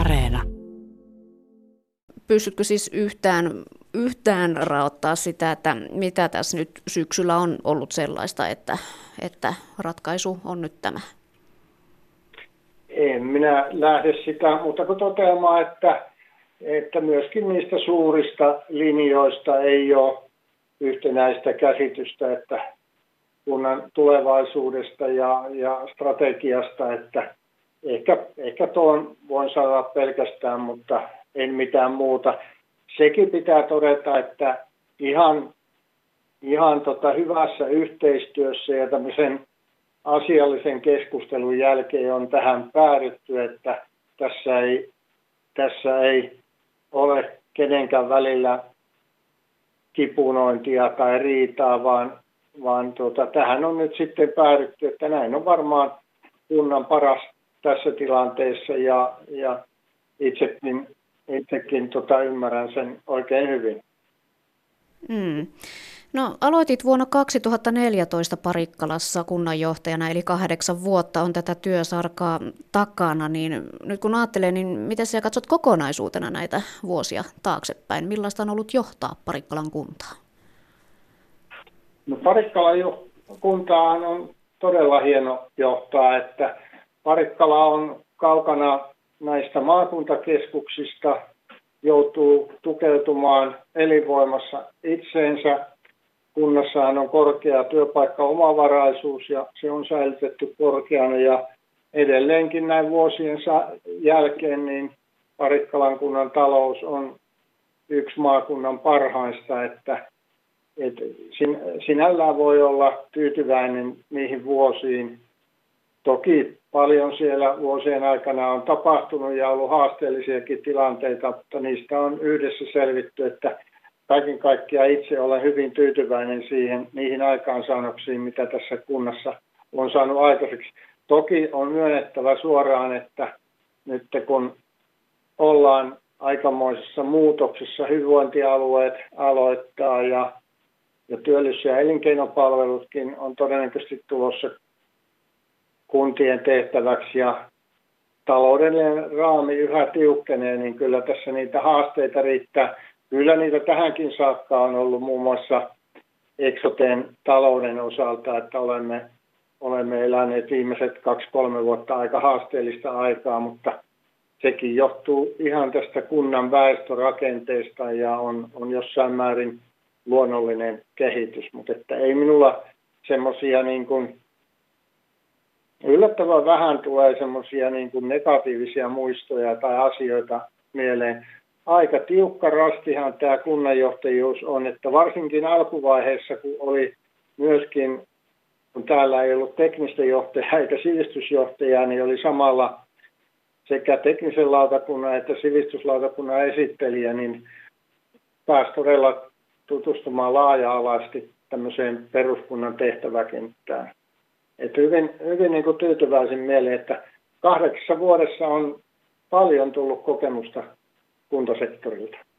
Areena. Pystytkö siis yhtään raottaa sitä, että mitä tässä nyt syksyllä on ollut sellaista, että ratkaisu on nyt tämä? En minä lähde sitä, mutta kun toteamaan, että myöskin niistä suurista linjoista ei ole yhtenäistä käsitystä, että kunnan tulevaisuudesta ja strategiasta, että ehkä tuon voin sanoa pelkästään, mutta en mitään muuta. Sekin pitää todeta, että ihan hyvässä yhteistyössä ja tämmöisen asiallisen keskustelun jälkeen on tähän päädytty, että tässä ei ole kenenkään välillä kipunointia tai riitaa, vaan tähän on nyt sitten päädytty, että näin on varmaan kunnan paras tässä tilanteessa ja itsekin ymmärrän sen oikein hyvin. Mm. No, aloitit vuonna 2014 Parikkalassa kunnanjohtajana, eli 8 vuotta on tätä työsarkaa takana, niin nyt kun ajattelee, niin miten sä katsot kokonaisuutena näitä vuosia taaksepäin? Millaista on ollut johtaa Parikkalan kuntaa? No, Parikkalan kuntaan on todella hieno johtaa, että Parikkala on kaukana näistä maakuntakeskuksista, joutuu tukeutumaan elinvoimassa itseensä. Kunnassahan on korkea työpaikkaomavaraisuus ja se on säilytetty korkeana ja edelleenkin näin vuosien jälkeen niin Parikkalan kunnan talous on yksi maakunnan parhaista, että sinällään voi olla tyytyväinen niihin vuosiin. Toki paljon siellä vuosien aikana on tapahtunut ja ollut haasteellisiakin tilanteita, mutta niistä on yhdessä selvitty, että kaiken kaikkiaan itse olen hyvin tyytyväinen niihin aikaansaannoksiin, mitä tässä kunnassa on saanut aikaiseksi. Toki on myönnettävä suoraan, että nyt kun ollaan aikamoisessa muutoksessa, hyvinvointialueet aloittaa ja työllisyys- ja elinkeinopalvelutkin on todennäköisesti tulossa kuntien tehtäväksi ja taloudellinen raami yhä tiukkenee, niin kyllä tässä niitä haasteita riittää. Kyllä niitä tähänkin saakka on ollut muun muassa eksoteen talouden osalta, että olemme eläneet viimeiset 2-3 vuotta aika haasteellista aikaa, mutta sekin johtuu ihan tästä kunnan väestörakenteesta ja on jossain määrin luonnollinen kehitys, mutta että ei minulla semmoisia niin kuin yllättävän vähän tulee semmoisia niin kuin negatiivisia muistoja tai asioita mieleen. Aika tiukka rastihan tämä kunnanjohtajuus on, että varsinkin alkuvaiheessa, kun oli myöskin, kun täällä ei ollut teknistä johtajaa eikä sivistysjohtajaa, niin oli samalla sekä teknisen lautakunnan että sivistyslautakunnan esittelijä, niin pääsi todella tutustumaan laaja-alaisesti tämmöiseen peruskunnan tehtäväkenttään. Että hyvin niin kuin tyytyväisin mieleen, että 8 vuodessa on paljon tullut kokemusta kuntasektorilta.